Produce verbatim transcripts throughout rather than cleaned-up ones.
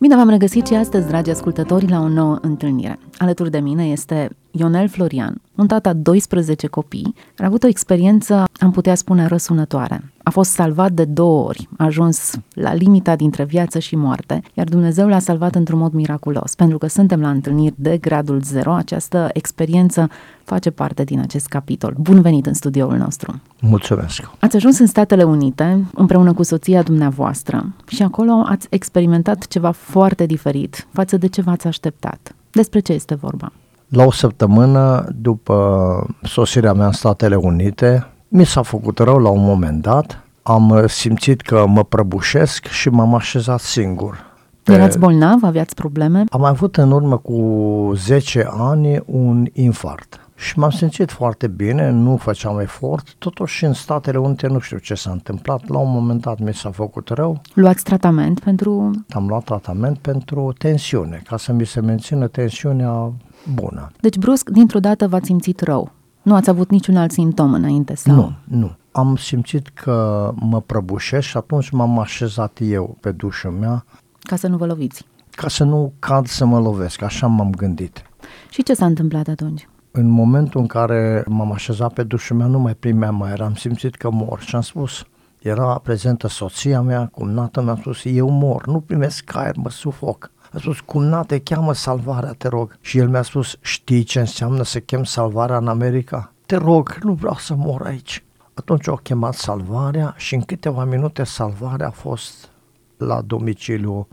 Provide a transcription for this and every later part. Bine v-am regăsit și astăzi, dragi ascultători, la o nouă întâlnire. Alături de mine este Ionel Florian, un tată a doisprezece copii, care a avut o experiență, am putea spune, răsunătoare. A fost salvat de două ori, a ajuns la limita dintre viață și moarte, iar Dumnezeu l-a salvat într-un mod miraculos, pentru că suntem la Întâlniri de Gradul Zero. Această experiență face parte din acest capitol. Bun venit în studioul nostru! Mulțumesc! Ați ajuns în Statele Unite împreună cu soția dumneavoastră și acolo ați experimentat ceva foarte diferit față de ce v-ați așteptat. Despre ce este vorba? La o săptămână după sosirea mea în Statele Unite, mi s-a făcut rău la un moment dat, am simțit că mă prăbușesc și m-am așezat singur. Pe... Erați bolnav? Aveați probleme? Am avut în urmă cu zece ani un infart și m-am simțit foarte bine, nu făceam efort, totuși în Statele Unite nu știu ce s-a întâmplat, la un moment dat mi s-a făcut rău. Luați tratament pentru... Am luat tratament pentru tensiune, ca să mi se mențină tensiunea bună. Deci brusc, dintr-o dată v-ați simțit rău? Nu ați avut niciun alt simptom înainte? Sau? Nu, nu. Am simțit că mă prăbușesc și atunci m-am așezat eu pe dușul meu. Ca să nu vă loviți? Ca să nu cad să mă lovesc, așa m-am gândit. Și ce s-a întâmplat atunci? În momentul în care m-am așezat pe dușul meu, nu mai primeam aer, am simțit că mor și am spus, era prezentă soția mea, cumnată, mi-a spus, eu mor, nu primesc aer, mă sufoc. A spus, cumnate, cheamă salvarea, te rog. Și el mi-a spus, știi ce înseamnă să chem salvarea în America? Te rog, nu vreau să mor aici. Atunci au chemat salvarea și în câteva minute salvarea a fost la domiciliu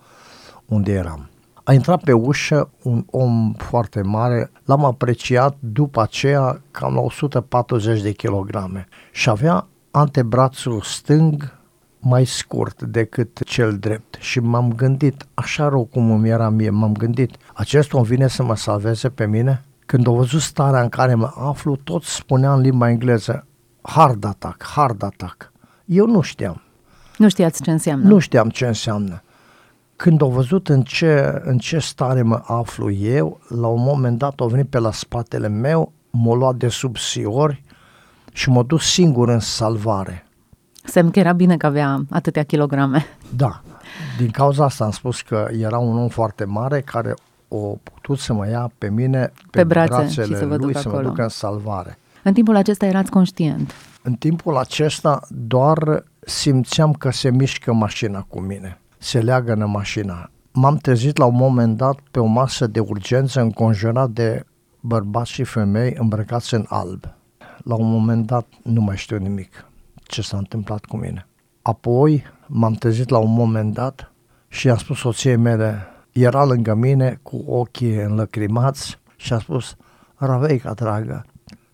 unde eram. A intrat pe ușă un om foarte mare, l-am apreciat după aceea cam la o sută patruzeci de kilograme și avea antebrațul stâng mai scurt decât cel drept și m-am gândit, așa rău cum îmi era mie, m-am gândit, acest om vine să mă salveze pe mine? Când au văzut starea în care mă aflu, tot spunea în limba engleză, hard attack, hard attack. Eu nu știam. Nu știați ce înseamnă? Nu știam ce înseamnă. Când au văzut în ce, în ce stare mă aflu eu, la un moment dat au venit pe la spatele meu, m-au luat de sub siori și m-au dus singur în salvare. Semn că era bine că avea atâtea kilograme. Da, din cauza asta am spus că era un om foarte mare care o putut să mă ia pe mine, pe, pe brațe, brațele și să vă duc lui, acolo. Să mă ducă în salvare. În timpul acesta erați conștient? În timpul acesta doar simțeam că se mișcă mașina cu mine, se leagă în mașina. M-am trezit la un moment dat pe o masă de urgență înconjurat de bărbați și femei îmbrăcați în alb. La un moment dat nu mai știu nimic ce s-a întâmplat cu mine. Apoi m-am trezit la un moment dat și i-am spus soției mele, era lângă mine cu ochii înlăcrimați și a spus, Raveica dragă,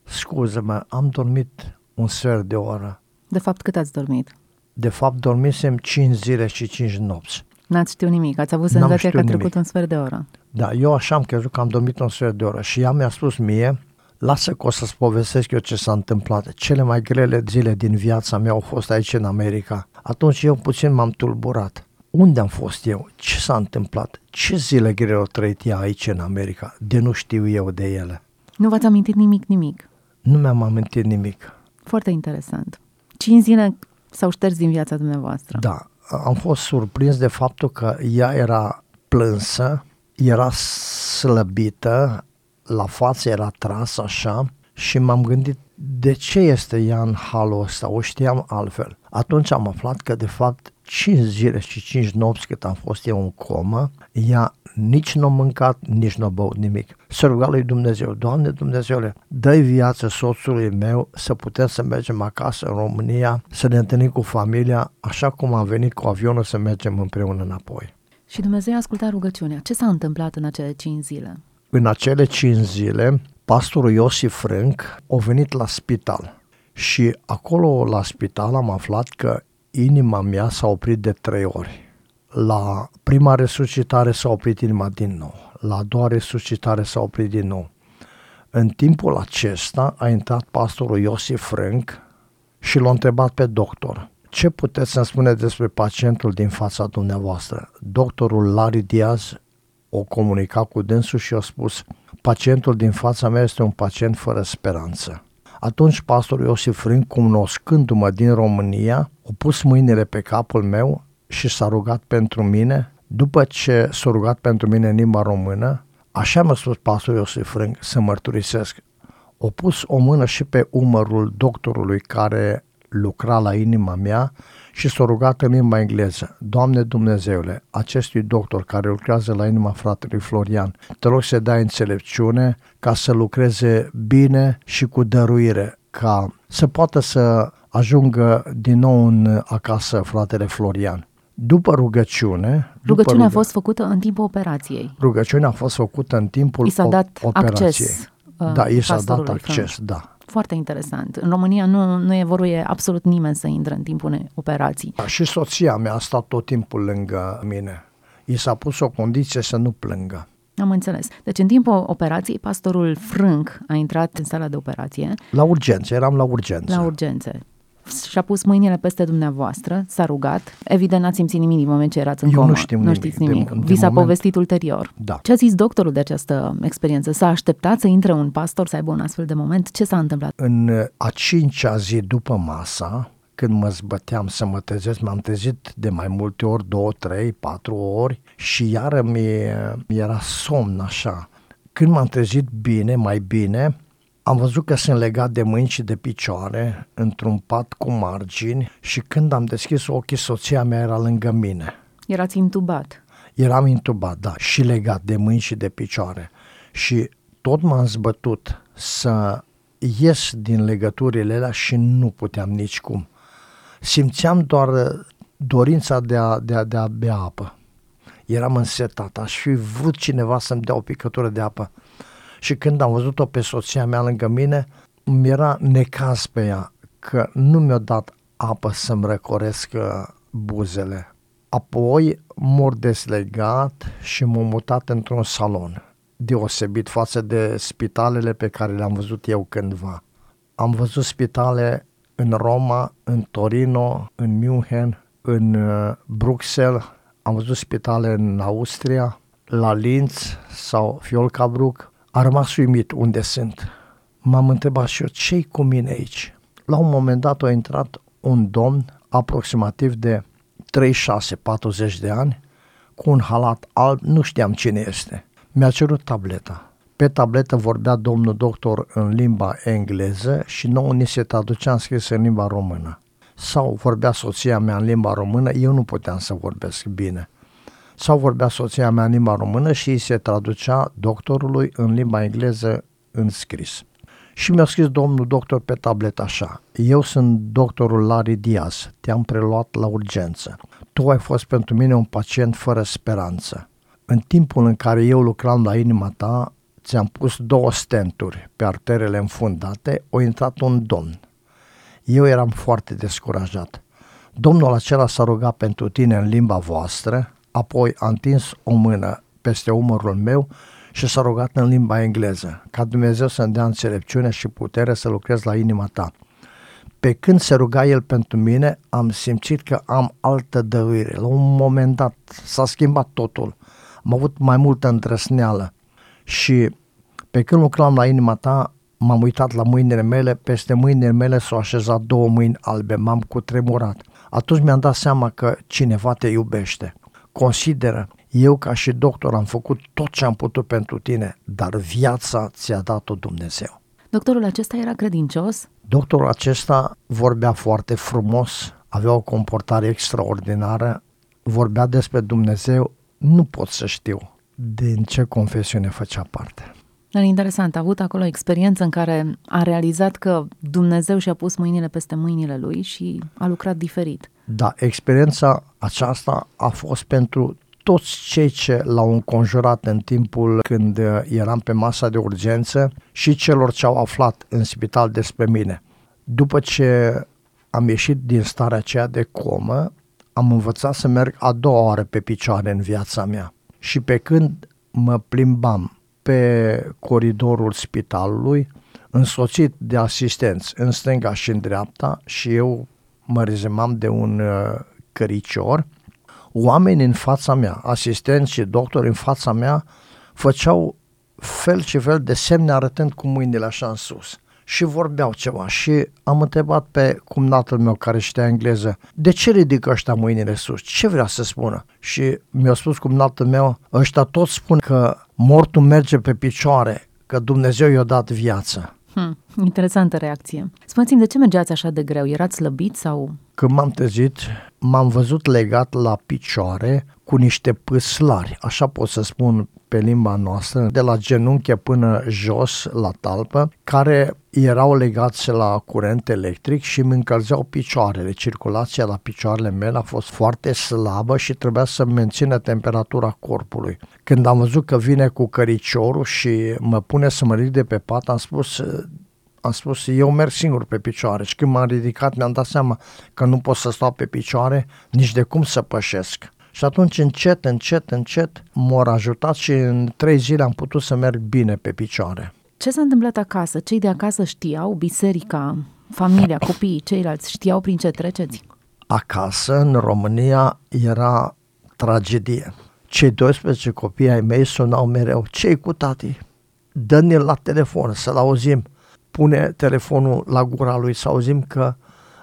scuză-mă, am dormit un sfert de oră. De fapt, cât ați dormit? De fapt, dormisem cinci zile și cinci nopți. N-ați știut nimic, ați avut senzația că a trecut un sfert de oră. Da, eu așa am crezut că am dormit un sfert de oră și ea mi-a spus mie, lasă că o să-ți povestesc eu ce s-a întâmplat. Cele mai grele zile din viața mea au fost aici în America. Atunci eu puțin m-am tulburat. Unde am fost eu? Ce s-a întâmplat? Ce zile grele au trăit ea aici în America? De nu știu eu de ele. Nu v-ați amintit nimic, nimic? Nu mi-am amintit nimic. Foarte interesant. Cinci zile s-au șters din viața dumneavoastră. Da, am fost surprins de faptul că ea era plânsă, era slăbită, la față era tras așa și m-am gândit de ce este ea în halul ăsta, o știam altfel. Atunci am aflat că de fapt cinci zile și cinci nopți cât am fost eu în comă, ea nici n-a mâncat, nici n-a băut nimic. S-a rugat lui Dumnezeu, Doamne Dumnezeule, dă-i viață soțului meu să putem să mergem acasă în România, să ne întâlnim cu familia, așa cum am venit cu avionul să mergem împreună înapoi. Și Dumnezeu a ascultat rugăciunea. Ce s-a întâmplat în acele cinci zile? În acele cinci zile, pastorul Iosif Frânc a venit la spital și acolo la spital am aflat că inima mea s-a oprit de trei ori. La prima resuscitare s-a oprit inima din nou, la a doua resuscitare s-a oprit din nou. În timpul acesta a intrat pastorul Iosif Frânc și l-a întrebat pe doctor: ce puteți să-mi spune despre pacientul din fața dumneavoastră? Doctorul Larry Diaz o comunica cu dânsul și a spus: pacientul din fața mea este un pacient fără speranță. Atunci pastorul Iosif Râng, cunoscându-mă din România, a pus mâinile pe capul meu și s-a rugat pentru mine. După ce s-a rugat pentru mine în limba română, așa mi-a spus pastorul Iosif Râng, să mărturisesc, a pus o mână și pe umărul doctorului care lucra la inima mea și s-a rugat în limba engleză: Doamne Dumnezeule, acestui doctor care lucrează la inima fratelui Florian, te rog să dai înțelepciune ca să lucreze bine și cu dăruire, ca să poată să ajungă din nou în acasă fratele Florian. După rugăciune... Rugăciunea după rugă... a fost făcută în timpul operației. Rugăciunea a fost făcută în timpul operației. I s-a dat operației. acces. Uh, da, i s-a dat acces, Frank. da. Foarte interesant. În România nu, nu evoluie absolut nimeni să intre în timpul unei operații. Și soția mea a stat tot timpul lângă mine. I s-a pus o condiție să nu plângă. Am înțeles. Deci în timpul operației, pastorul Frânc a intrat în sala de operație. La urgențe, eram la urgențe. La urgențe. Și-a pus mâinile peste dumneavoastră, s-a rugat. Evident, n-ați simțit nimic din moment ce erați în Eu comă. Nu știu nimic. Nu știți nimic. De, de Vi s-a moment... povestit ulterior. Da. Ce a zis doctorul de această experiență? S-a așteptat să intre un pastor, să aibă un astfel de moment? Ce s-a întâmplat? În a cincea zi după masa, când mă zbăteam să mă trezesc, m-am trezit de mai multe ori, două, trei, patru ori și iară mi era somn așa. Când m-am trezit bine, mai bine... Am văzut că sunt legat de mâini și de picioare într-un pat cu margini și când am deschis ochii, soția mea era lângă mine. Erați intubat? Eram intubat, da, și legat de mâini și de picioare. Și tot m-am zbătut să ies din legăturile alea și nu puteam nicicum. Simțeam doar dorința de a, de a, de a bea apă. Eram însetat, aș fi vrut cineva să-mi dea o picătură de apă. Și când am văzut-o pe soția mea lângă mine, mi era necaz pe ea că nu mi-a dat apă să-mi răcoresc buzele. Apoi m-a deslegat și m-a mutat într-un salon, deosebit față de spitalele pe care le-am văzut eu cândva. Am văzut spitale în Roma, în Torino, în München, în Bruxelles, am văzut spitale în Austria, la Linz sau Fiolcabruc. A rămas uimit unde sunt. M-am întrebat și eu, ce-i cu mine aici? La un moment dat a intrat un domn aproximativ de treizeci și șase patruzeci de ani cu un halat alb, nu știam cine este. Mi-a cerut tableta. Pe tabletă vorbea domnul doctor în limba engleză și nouă ni se traducea în scris în limba română. Sau vorbea soția mea în limba română, eu nu puteam să vorbesc bine. Sau vorbea soția mea în limba română și îi se traducea doctorului în limba engleză în scris. Și mi-a scris domnul doctor pe tablet așa: eu sunt doctorul Larry Diaz, te-am preluat la urgență. Tu ai fost pentru mine un pacient fără speranță. În timpul în care eu lucram la inima ta, ți-am pus două stenturi pe arterele înfundate, a intrat un domn. Eu eram foarte descurajat. Domnul acela s-a rugat pentru tine în limba voastră, apoi a întins o mână peste umărul meu și s-a rugat în limba engleză, ca Dumnezeu să-mi dea înțelepciune și putere să lucrez la inima ta. Pe când se ruga el pentru mine, am simțit că am altă dăruire. La un moment dat s-a schimbat totul, am avut mai multă îndrăsneală și pe când lucram la inima ta, m-am uitat la mâinile mele, peste mâinile mele s-au așezat două mâini albe, m-am cutremurat. Atunci mi-am dat seama că cineva te iubește. Consideră, eu ca și doctor am făcut tot ce am putut pentru tine, dar viața ți-a dat-o Dumnezeu. Doctorul acesta era credincios? Doctorul acesta vorbea foarte frumos, avea o comportare extraordinară, vorbea despre Dumnezeu, nu pot să știu din ce confesiune făcea parte. Dar interesant, a avut acolo o experiență în care a realizat că Dumnezeu și-a pus mâinile peste mâinile lui și a lucrat diferit. Da, experiența aceasta a fost pentru toți cei ce l-au înconjurat în timpul când eram pe masa de urgență și celor ce au aflat în spital despre mine. După ce am ieșit din starea aceea de comă, am învățat să merg a doua oară pe picioare în viața mea. Și pe când mă plimbam pe coridorul spitalului, însoțit de asistenți în stânga și în dreapta, și eu mă rezemam de un căricior, oamenii în fața mea, asistenți și doctori în fața mea, făceau fel și fel de semne arătând cu mâinile așa în sus și vorbeau ceva. Și am întrebat pe cumnatul meu care știa engleză: de ce ridică ăștia mâinile sus? Ce vrea să spună? Și mi-a spus cumnatul meu: ăștia toți spun că mortul merge pe picioare, că Dumnezeu i-a dat viață. Hmm, interesantă reacție. Spuneți-mi, de ce mergeați așa de greu? Erați slăbit sau? Când m-am trezit, m-am văzut legat la picioare cu niște pâslari, așa pot să spun pe limba noastră, de la genunchi până jos la talpă, care erau legați la curent electric și îmi încălzeau picioarele. Circulația la picioarele mele a fost foarte slabă și trebuia să mențină temperatura corpului. Când am văzut că vine cu căriciorul și mă pune să mă ridic de pe pat, am spus... Am spus, eu merg singur pe picioare. Și când m-am ridicat, mi-am dat seama că nu pot să stau pe picioare, nici de cum să pășesc. Și atunci încet, încet, încet m-au ajutat și în trei zile am putut să merg bine pe picioare. Ce s-a întâmplat acasă? Cei de acasă știau? Biserica, familia, copiii, ceilalți știau prin ce treceți? Acasă, în România, era tragedie. Cei doisprezece copii ai mei sunau mereu: ce-i cu tati? Dă-ne la telefon să-l auzim. Pune telefonul la gura lui să auzim că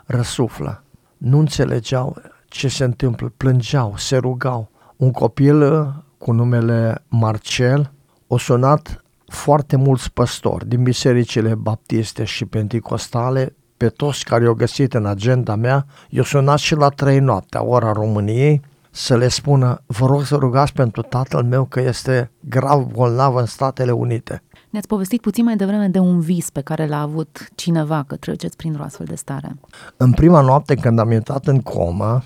răsuflă. Nu înțelegeau ce se întâmplă, plângeau, se rugau. Un copil cu numele Marcel a sunat foarte mulți păstori din bisericile baptiste și penticostale, pe toți care i-au găsit în agenda mea. I-a sunat și la trei noaptea, ora României, să le spună: vă rog să rugați pentru tatăl meu că este grav bolnav în Statele Unite. Ne-ați povestit puțin mai devreme de un vis pe care l-a avut cineva că treceți printr-o astfel de stare. În prima noapte, când am intrat în comă,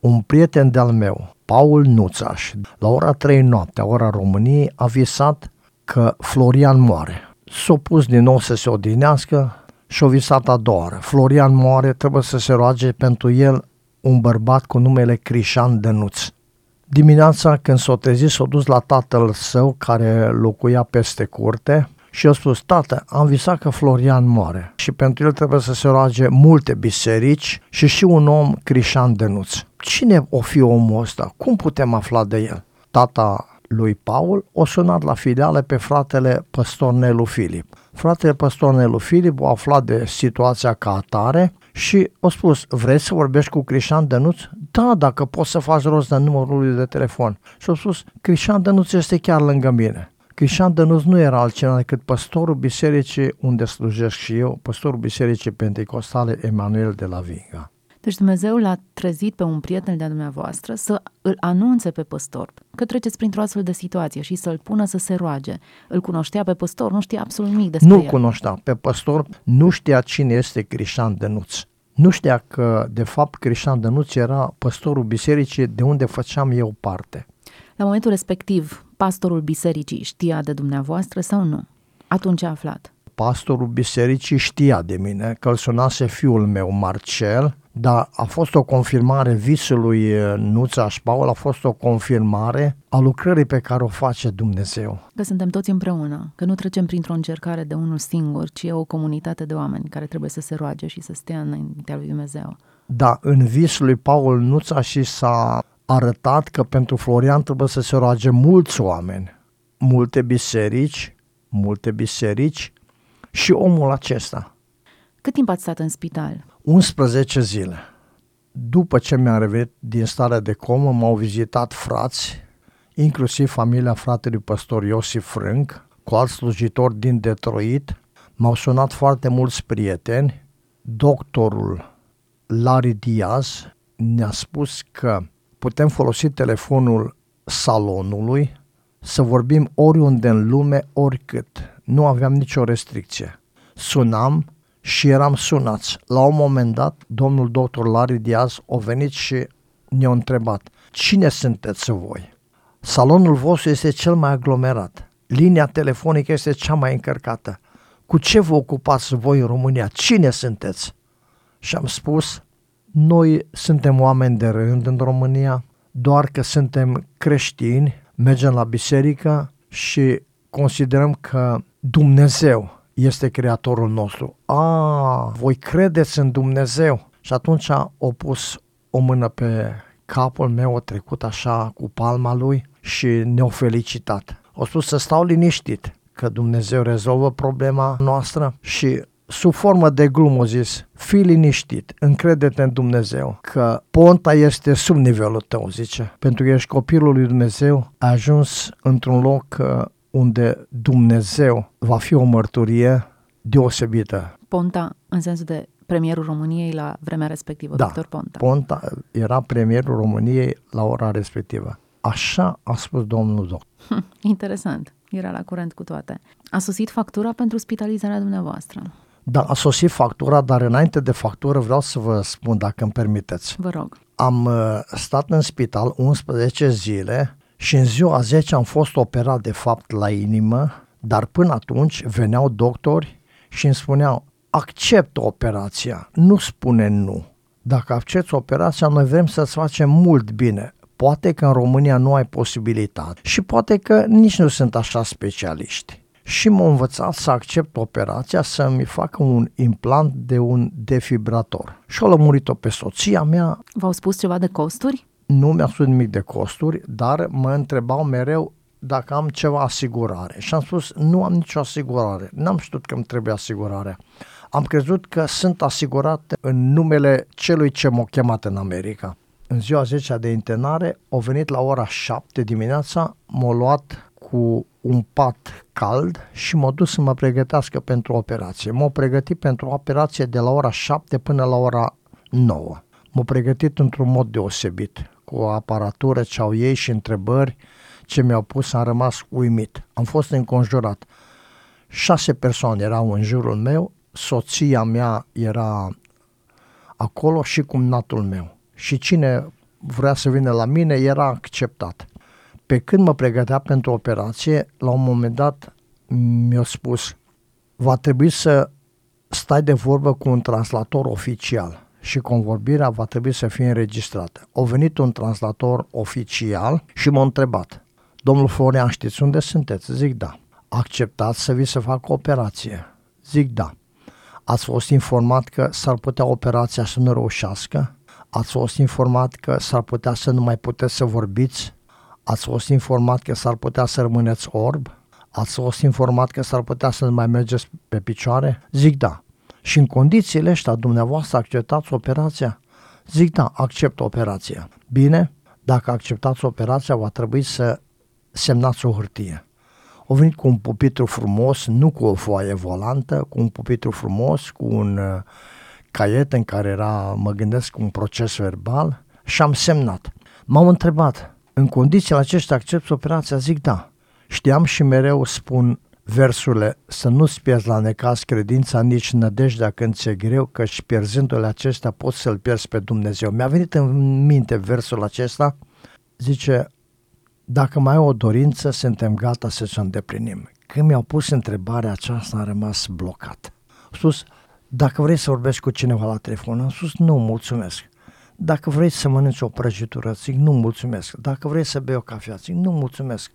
un prieten de-al meu, Paul Nuțaș, la ora trei noaptea, ora României, a visat că Florian moare. S-a pus din nou să se odihnească și a visat a doua oră: Florian moare, trebuie să se roage pentru el un bărbat cu numele Crișan Dănuț. Dimineața, când s-a trezit, s-a dus la tatăl său care locuia peste curte și i-a spus: tată, am visat că Florian moare și pentru el trebuie să se roage multe biserici și și un om, Crișan Dănuț. Cine o fi omul ăsta? Cum putem afla de el? Tata lui Paul o sunat la filiale pe fratele păstor Nelu Filip. Fratele păstor Nelu Filip o aflat de situația ca atare și a spus: vrei să vorbești cu Crișan Dănuț? Da, dacă poți să faci rost de numărul lui de telefon. Și a spus: Crișan Dănuț este chiar lângă mine. Crișan Dănuț nu era altcineva decât păstorul bisericii unde slujesc și eu, păstorul bisericii penticostale Emanuel de la Vinga. Deci Dumnezeu l-a trezit pe un prieten de-a dumneavoastră să îl anunțe pe păstor că treceți printr-o astfel de situație și să-l pună să se roage. Îl cunoștea pe păstor? Nu știa absolut nimic despre el. Nu cunoștea pe păstor, nu știa cine este Crișan Dănuț. Nu știa că, de fapt, Crișan Dănuț era păstorul bisericii de unde făceam eu parte. La momentul respectiv, pastorul bisericii știa de dumneavoastră sau nu? Atunci a aflat. Pastorul bisericii știa de mine, că îl sunase fiul meu, Marcel, dar a fost o confirmare visului Nuțaș Paul, a fost o confirmare a lucrării pe care o face Dumnezeu. Că suntem toți împreună, că nu trecem printr-o încercare de unul singur, ci e o comunitate de oameni care trebuie să se roage și să stea înaintea lui Dumnezeu. Da, în visul lui Paul Nuțaș s-a arătat că pentru Florian trebuie să se roage mulți oameni, multe biserici, multe biserici și omul acesta. Cât timp ați stat în spital? unsprezece zile. După ce mi-am revenit din starea de comă, m-au vizitat frați, inclusiv familia fratelui păstor Iosif Frânc, cu alți slujitori din Detroit. M-au sunat foarte mulți prieteni. Doctorul Larry Diaz ne-a spus că putem folosi telefonul salonului să vorbim oriunde în lume, oricât. Nu aveam nicio restricție. Sunam și eram sunați. La un moment dat, domnul doctor Larry Diaz a venit și ne-a întrebat: cine sunteți voi? Salonul vostru este cel mai aglomerat. Linia telefonică este cea mai încărcată. Cu ce vă ocupați voi în România? Cine sunteți? Și am spus: Noi suntem oameni de rând în România, doar că suntem creștini, mergem la biserică și considerăm că Dumnezeu este creatorul nostru. A, voi credeți în Dumnezeu? Și atunci a pus o mână pe capul meu, a trecut așa cu palma lui și ne-a felicitat. A spus să stau liniștit, că Dumnezeu rezolvă problema noastră și sub formă de glumă a zis, fii liniștit, încrede-te în Dumnezeu, că ponta este sub nivelul tău, zice, pentru că ești copilul lui Dumnezeu, a ajuns într-un loc unde Dumnezeu va fi o mărturie deosebită. Ponta în sensul de premierul României la vremea respectivă, da, doctor Ponta. Ponta era premierul României la ora respectivă. Așa a spus domnul doctor. Hm, interesant, era la curent cu toate. A sosit factura pentru spitalizarea dumneavoastră. Da, a sosit factura, dar înainte de factură vreau să vă spun, dacă îmi permiteți. Vă rog. Am stat în spital unsprezece zile și în ziua zece am fost operat de fapt la inimă, dar până atunci veneau doctori și îmi spuneau, acceptă operația, nu spune nu. Dacă accepti operația, noi vrem să-ți facem mult bine. Poate că în România nu ai posibilitate și poate că nici nu sunt așa specialiști. Și m-au învățat să accept operația, să-mi facă un implant de un defibrator. Și au lămurit-o pe soția mea. V-au spus ceva de costuri? Nu mi-a spus nimic de costuri, dar mă întrebau mereu dacă am ceva asigurare. Și am spus, nu am nicio asigurare, n-am știut că îmi trebuie asigurarea. Am crezut că sunt asigurate în numele celui ce m-a chemat în America. În ziua zecea de internare, au venit la ora șapte dimineața, m-au luat cu un pat cald și m-au dus să mă pregătească pentru operație. M-au pregătit pentru operație de la ora șapte până la ora nouă. M-au pregătit într-un mod deosebit, cu o aparatură ce au ei și întrebări ce mi-au pus, am rămas uimit. Am fost înconjurat. Șase persoane erau în jurul meu, soția mea era acolo și cumnatul meu. Și cine vrea să vină la mine era acceptat. Pe când mă pregătea pentru operație, la un moment dat mi-a spus, va trebui să stai de vorbă cu un translator oficial și convorbirea va trebui să fie înregistrată. A venit un translator oficial și m-a întrebat, domnul Florian, știți unde sunteți? Zic da. Acceptați să vi se facă operație? Zic da. Ați fost informat că s-ar putea operația să nu reușească? Ați fost informat că s-ar putea să nu mai puteți să vorbiți? Ați fost informat că s-ar putea să rămâneți orb? Ați fost informat că s-ar putea să nu mai mergeți pe picioare? Zic da. Și în condițiile ăștia, dumneavoastră acceptați operația? Zic da, accept operația. Bine, dacă acceptați operația, va trebui să semnați o hârtie. Au venit cu un pupitru frumos, nu cu o foaie volantă, cu un pupitru frumos, cu un caiet în care era, mă gândesc, un proces verbal și am semnat. M-au întrebat, în condițiile acestea accept operația? Zic da. Știam și mereu spun versurile, să nu-ți pierzi la necaz credința, nici nădejdea când ți-e greu, căci pierzându-le acestea poți să-L pierzi pe Dumnezeu. Mi-a venit în minte versul acesta, zice, dacă mai ai o dorință, suntem gata să o îndeplinim. Când mi-au pus întrebarea aceasta, am rămas blocat. Sus, dacă vrei să vorbești cu cineva la telefon, am spus, nu, mulțumesc. Dacă vrei să mănânci o prăjitură, zic, nu, mulțumesc. Dacă vrei să bei o cafea, zic, nu, mulțumesc.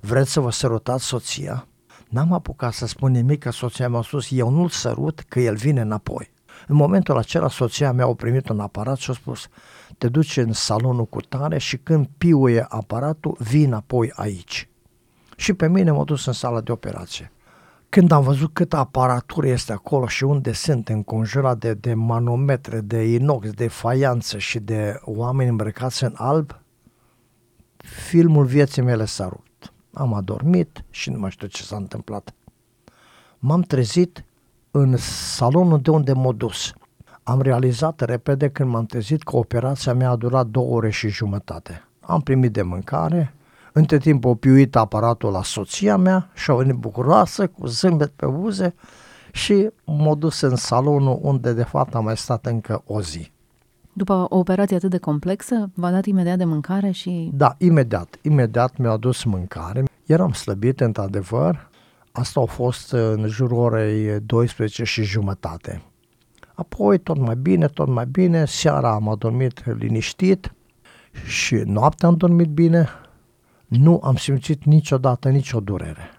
Vreți să vă sărutați soția? N-am apucat să spun nimic, că soția mi-a spus, eu nu-l sărut, că el vine înapoi. În momentul acela, soția mea a primit un aparat și a spus, te duci în salonul cu tare și când piuie aparatul, vii înapoi aici. Și pe mine m-a dus în sala de operație. Când am văzut câtă aparatură este acolo și unde sunt înconjurat de, de manometre, de inox, de faianță și de oameni îmbrăcați în alb, filmul vieții mele s-a rupt. Am adormit și nu mai știu ce s-a întâmplat. M-am trezit în salonul de unde m-a dus. Am realizat repede când m-am trezit că operația mea a durat două ore și jumătate. Am primit de mâncare. Între timp a piuit aparatul la soția mea și a venit bucuroasă, cu zâmbet pe buze și m-a dus în salonul unde de fapt am mai stat încă o zi. După o operație atât de complexă, v-a dat imediat de mâncare și... Da, imediat. Imediat mi-a adus mâncare. Eram slăbit, într-adevăr. Asta a fost în jurul orei douăsprezece și jumătate. Apoi tot mai bine, tot mai bine, seara am adormit liniștit și noaptea am dormit bine, nu am simțit niciodată nicio durere.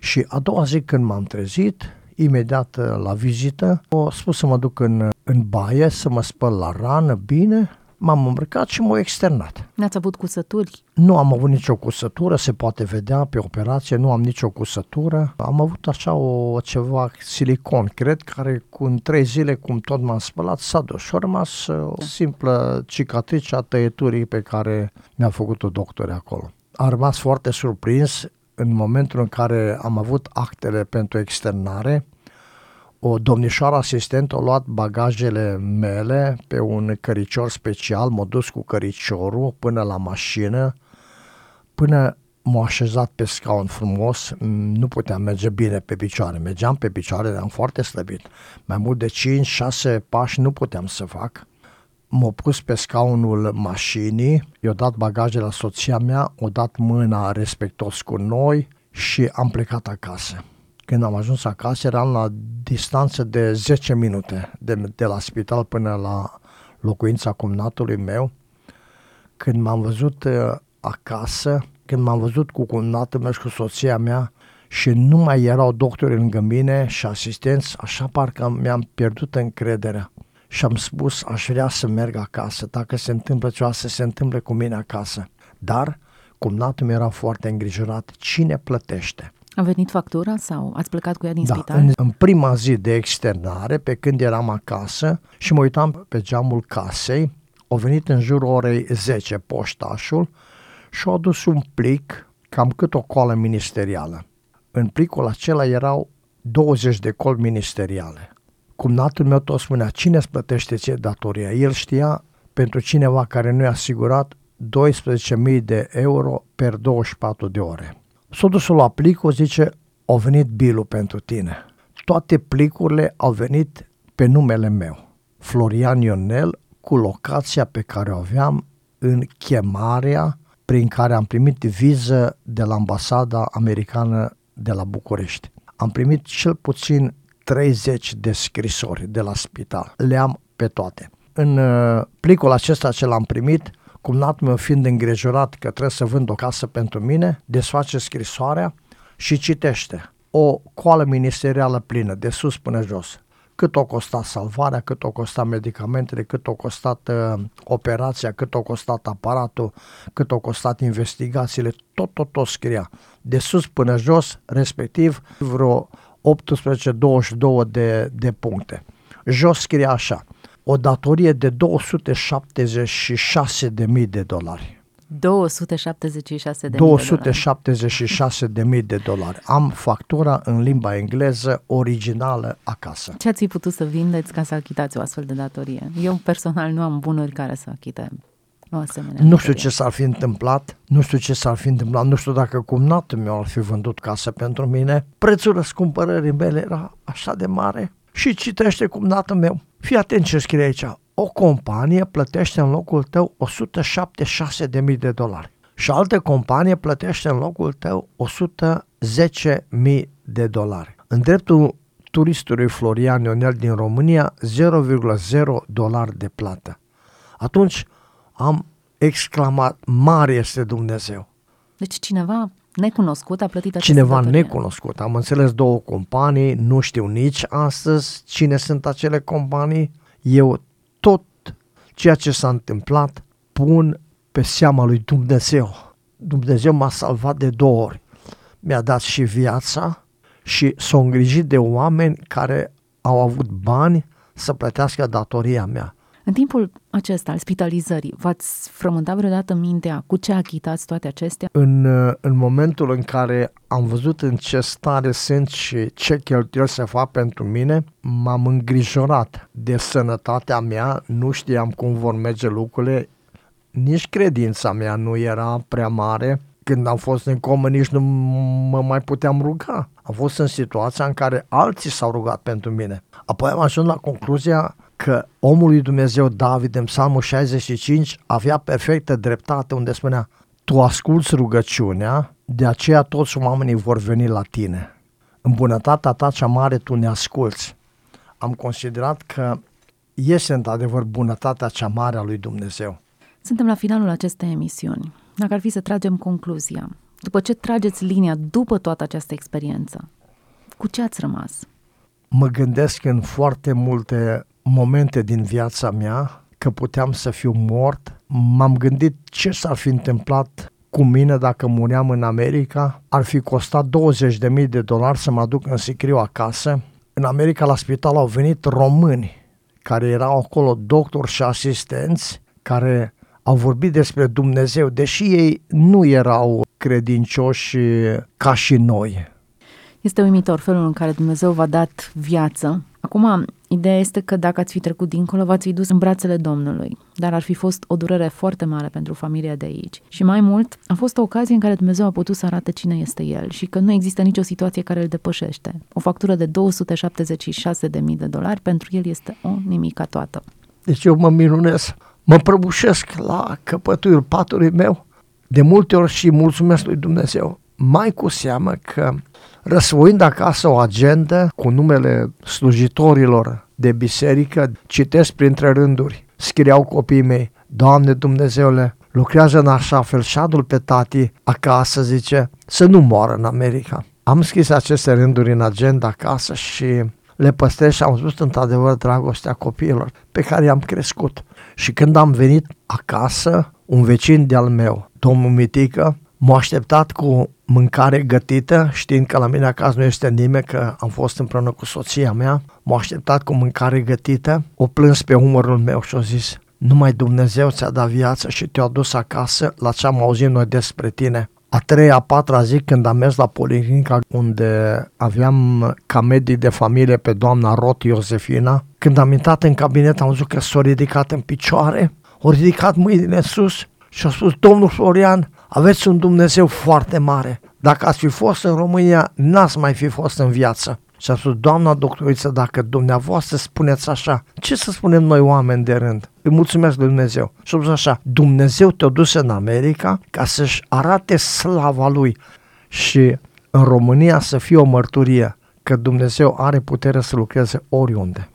Și a doua zi când m-am trezit, imediat la vizită, o spus să mă duc în, în baie, să mă spăl la rană bine, m-am îmbrăcat și m-au externat. N-ați avut cusături? Nu am avut nicio cusătură, se poate vedea pe operație, nu am nicio cusătură. Am avut așa o, ceva silicon, cred, care cu în trei zile, cum tot m-am spălat, s-a dus și a rămas o simplă cicatrice a tăieturii pe care mi-a făcut-o doctorul acolo. Am rămas foarte surprins în momentul în care am avut actele pentru externare. O domnișoară asistentă a luat bagajele mele pe un căricior special, m-a dus cu căriciorul până la mașină, până m-a așezat pe scaun frumos, nu puteam merge bine pe picioare, mergeam pe picioare, eram foarte slăbit, mai mult de cinci șase pași nu puteam să fac. M-a pus pe scaunul mașinii, i-a dat bagajele la soția mea, o dat mâna respectos cu noi și am plecat acasă. Când am ajuns acasă, eram la distanță de zece minute de, de la spital până la locuința cumnatului meu. Când m-am văzut acasă, când m-am văzut cu cumnatul meu și cu soția mea și nu mai erau doctori lângă mine și asistenți, așa parcă mi-am pierdut încrederea. Și am spus, aș vrea să merg acasă, dacă se întâmplă ceva, să se întâmple cu mine acasă. Dar cumnatul meu era foarte îngrijorat, cine plătește? A venit factura sau ați plecat cu ea din da, spital? În, în prima zi de externare, pe când eram acasă și mă uitam pe geamul casei, a venit în jurul orei zece poștașul și a adus un plic, cam cât o coală ministerială. În plicul acela erau douăzeci de coli ministeriale. Cumnatul meu tot spunea, cine îți plătește ție datoria? El știa pentru cineva care nu i-a asigurat douăsprezece mii de euro per douăzeci și patru de ore. S-a dus la plicul, zice, au venit bilul pentru tine. Toate plicurile au venit pe numele meu, Florian Ionel, cu locația pe care o aveam în chemarea prin care am primit viză de la ambasada americană de la București. Am primit cel puțin treizeci de scrisori de la spital. Le am pe toate. În plicul acesta ce l-am primit, cumnatul meu fiind îngrijorat că trebuie să vând o casă pentru mine, desface scrisoarea și citește. O coală ministerială plină, de sus până jos. Cât o costa salvarea, cât o costa medicamentele, cât o costat uh, operația, cât o costat aparatul, cât o costat investigațiile, tot, tot, tot scria. De sus până jos, respectiv vreo optsprezece douăzeci și două de, de puncte. Jos scria așa. O datorie de două sute șaptezeci și șase de mii de dolari. două sute șaptezeci și șase de mii de dolari. Am factura în limba engleză originală acasă. Ce ați putut să vindeți ca să achitați o astfel de datorie? Eu personal nu am bunuri care să achite o asemenea datorie. Nu știu ce s-ar fi întâmplat, nu știu ce s-ar fi întâmplat, nu știu dacă cumnatul meu ar fi vândut casă pentru mine. Prețul răscumpărării mele era așa de mare și citește cumnatul meu. Fii atent ce scrie aici, o companie plătește în locul tău o sută șaptezeci și șase de mii de dolari și altă companie plătește în locul tău o sută zece mii de dolari. În dreptul turistului Florian Ionel din România, zero virgulă zero dolari de plată. Atunci am exclamat, mare este Dumnezeu. Deci cineva necunoscut a plătit această Cineva datorie. necunoscut. Am înțeles două companii, nu știu nici astăzi cine sunt acele companii. Eu tot ceea ce s-a întâmplat pun pe seama lui Dumnezeu. Dumnezeu m-a salvat de două ori. Mi-a dat și viața și s-a îngrijit de oameni care au avut bani să plătească datoria mea. În timpul acesta al spitalizării, v-ați frământat vreodată mintea cu ce achitați toate acestea? În, în momentul în care am văzut în ce stare sunt și ce cheltuieli se fac pentru mine, m-am îngrijorat de sănătatea mea, nu știam cum vor merge lucrurile, nici credința mea nu era prea mare. Când am fost în comă, nici nu mă mai puteam ruga. Am fost în situația în care alții s-au rugat pentru mine. Apoi am ajuns la concluzia că omul lui Dumnezeu David în Psalmul șaizeci și cinci avea perfectă dreptate unde spunea, tu asculți rugăciunea, de aceea toți oamenii vor veni la tine. În bunătatea ta cea mare tu ne asculți. Am considerat că iese într-adevăr bunătatea cea mare a lui Dumnezeu. Suntem la finalul acestei emisiuni. Dacă ar fi să tragem concluzia, după ce trageți linia după toată această experiență, cu ce ați rămas? Mă gândesc în foarte multe momente din viața mea că puteam să fiu mort. M-am gândit ce s-ar fi întâmplat cu mine dacă muream în America. Ar fi costat douăzeci de mii de dolari să mă aduc în sicriu acasă. În America, la spital, au venit români care erau acolo doctori și asistenți, care au vorbit despre Dumnezeu, deși ei nu erau credincioși ca și noi. Este uimitor felul în care Dumnezeu v-a dat viață. Acum, ideea este că dacă ați fi trecut dincolo, v-ați fi dus în brațele Domnului, dar ar fi fost o durere foarte mare pentru familia de aici. Și mai mult, a fost o ocazie în care Dumnezeu a putut să arate cine este El și că nu există nicio situație care îl depășește. O factură de două sute șaptezeci și șase de mii de dolari pentru El este o nimica toată. Deci eu mă minunez, mă prăbușesc la căpătul patului meu de multe ori și mulțumesc lui Dumnezeu. Mai cu seamă că răsfoind acasă o agendă cu numele slujitorilor de biserică, citesc printre rânduri, scriau copiii mei: Doamne Dumnezeule, lucrează în așa fel, șadul pe tati acasă, zice, să nu moară în America. Am scris aceste rânduri în agenda acasă și le păstrez și am văzut într-adevăr dragostea copiilor pe care i-am crescut. Și când am venit acasă, un vecin de-al meu, domnul Mitică, m-a așteptat cu mâncare gătită, știind că la mine acasă nu este nimeni, că am fost împreună cu soția mea. M-a așteptat cu mâncare gătită, o plâns pe umărul meu și a zis: numai Dumnezeu ți-a dat viață și te-a dus acasă la ce am auzit noi despre tine. A treia, a patra zi, când am mers la policlinica unde aveam ca medic de familie pe doamna Rot Iosefina, când am intrat în cabinet am văzut că s-a ridicat în picioare, a ridicat mâinile în sus și a spus: domnul Florian, aveți un Dumnezeu foarte mare. Dacă ați fi fost în România, n-ați mai fi fost în viață. Și a spus: doamna doctoriță, dacă dumneavoastră spuneți așa, ce să spunem noi oameni de rând? Îi mulțumesc lui Dumnezeu. Și a spus așa: Dumnezeu te-a dus în America ca să-și arate slava Lui și în România să fie o mărturie că Dumnezeu are putere să lucreze oriunde.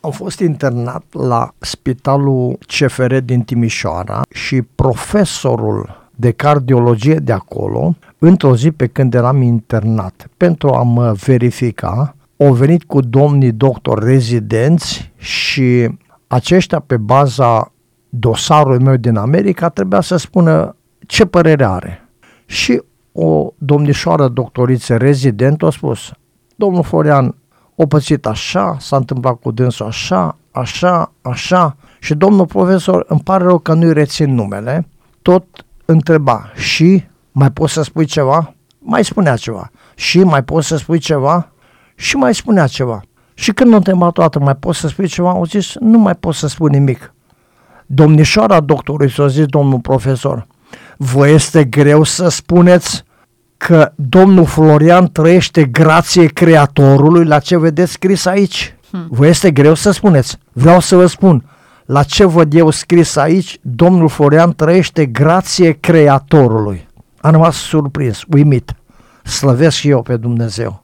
Am fost internat la spitalul C F R din Timișoara și profesorul de cardiologie de acolo, într-o zi pe când eram internat, pentru a mă verifica, au venit cu domnii doctori rezidenți și aceștia, pe baza dosarului meu din America, trebuia să spună ce părere are. Și o domnișoară doctoriță rezident a spus: domnul Florian, o pățit așa, s-a întâmplat cu dânsul așa, așa, așa, și domnul profesor, îmi pare rău că nu-i rețin numele, tot întreba: și mai poți să spui ceva? Mai spunea ceva. Și mai poți să spui ceva? Și mai spunea ceva. Și când o întreba toată: mai poți să spui ceva? Au zis: nu mai pot să spun nimic. Domnișoara doctorului s-a zis: domnul profesor, vă este greu să spuneți că domnul Florian trăiește grație Creatorului la ce vedeți scris aici? Hmm. Vă este greu să spuneți? Vreau să vă spun, la ce văd eu scris aici, domnul Florian trăiește grație Creatorului. Am rămas surprins, uimit. Slăvesc și eu pe Dumnezeu.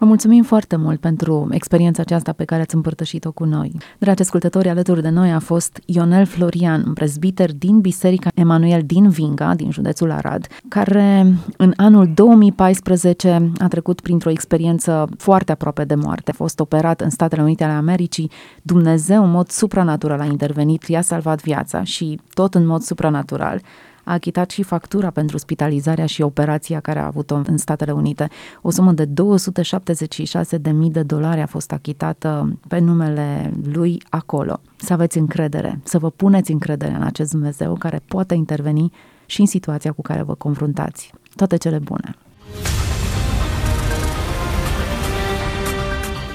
Vă mulțumim foarte mult pentru experiența aceasta pe care ați împărtășit-o cu noi. Dragi ascultători, alături de noi a fost Ionel Florian, prezbiter din Biserica Emanuel din Vinga, din județul Arad, care în anul două mii paisprezece a trecut printr-o experiență foarte aproape de moarte. A fost operat în Statele Unite ale Americii. Dumnezeu, în mod supranatural, a intervenit, i-a salvat viața și tot în mod supranatural a achitat și factura pentru spitalizarea și operația care a avut-o în Statele Unite. O sumă de două sute șaptezeci și șase de mii de dolari a fost achitată pe numele lui acolo. Să aveți încredere, să vă puneți încredere în acest Dumnezeu care poate interveni și în situația cu care vă confruntați. Toate cele bune!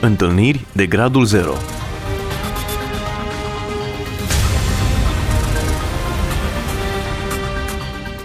Întâlniri de Gradul Zero.